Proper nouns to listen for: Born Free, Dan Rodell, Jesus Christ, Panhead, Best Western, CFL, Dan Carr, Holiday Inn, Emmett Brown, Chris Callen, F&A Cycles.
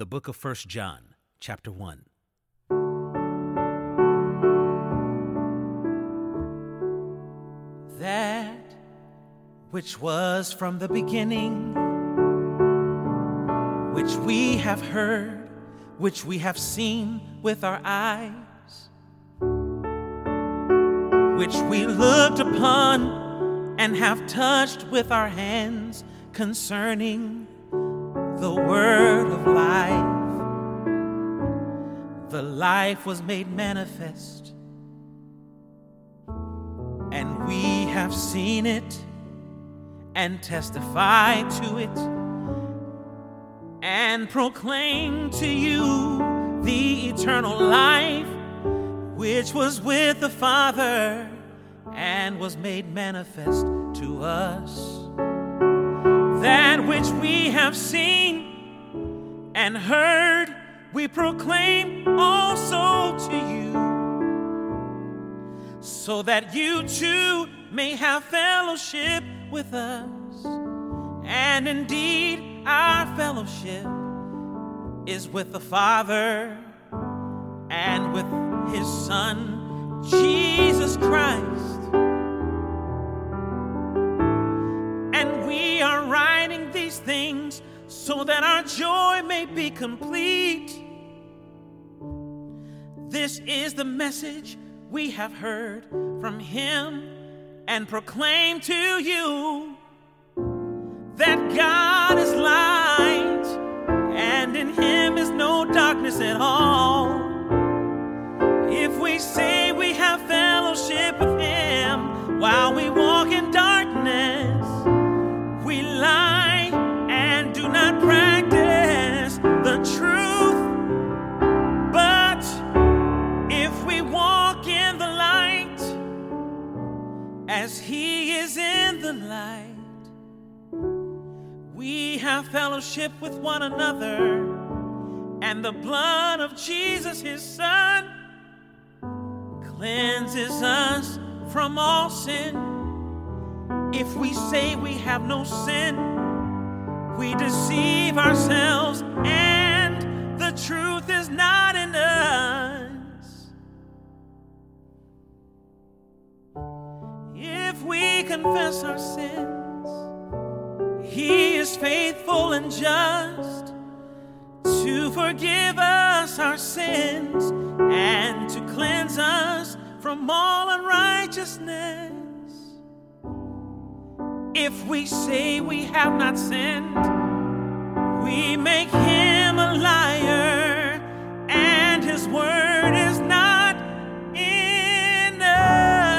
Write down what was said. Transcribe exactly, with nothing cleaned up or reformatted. The book of First John, chapter one. That which was from the beginning, which we have heard, which we have seen with our eyes, which we looked upon and have touched with our hands concerning the word of life. The life was made manifest, and we have seen it and testify to it and proclaim to you the eternal life which was with the Father and was made manifest to us. That which we have seen and heard, we proclaim also to you, so that you too may have fellowship with us. And indeed, our fellowship is with the Father and with His Son, Jesus Christ. Things so that our joy may be complete. This is the message we have heard from Him and proclaim to you, that God is light and in Him is no darkness at all. If we say we have fellowship with Him while we walk in darkness, we lie not practice the truth. But if we walk in the light as He is in the light, we have fellowship with one another, and the blood of Jesus His Son cleanses us from all sin. If we say we have no sin, we deceive ourselves, and the truth is not in us. If we confess our sins, He is faithful and just to forgive us our sins and to cleanse us from all unrighteousness. If we say we have not sinned, we make Him a liar, and His word is not in us.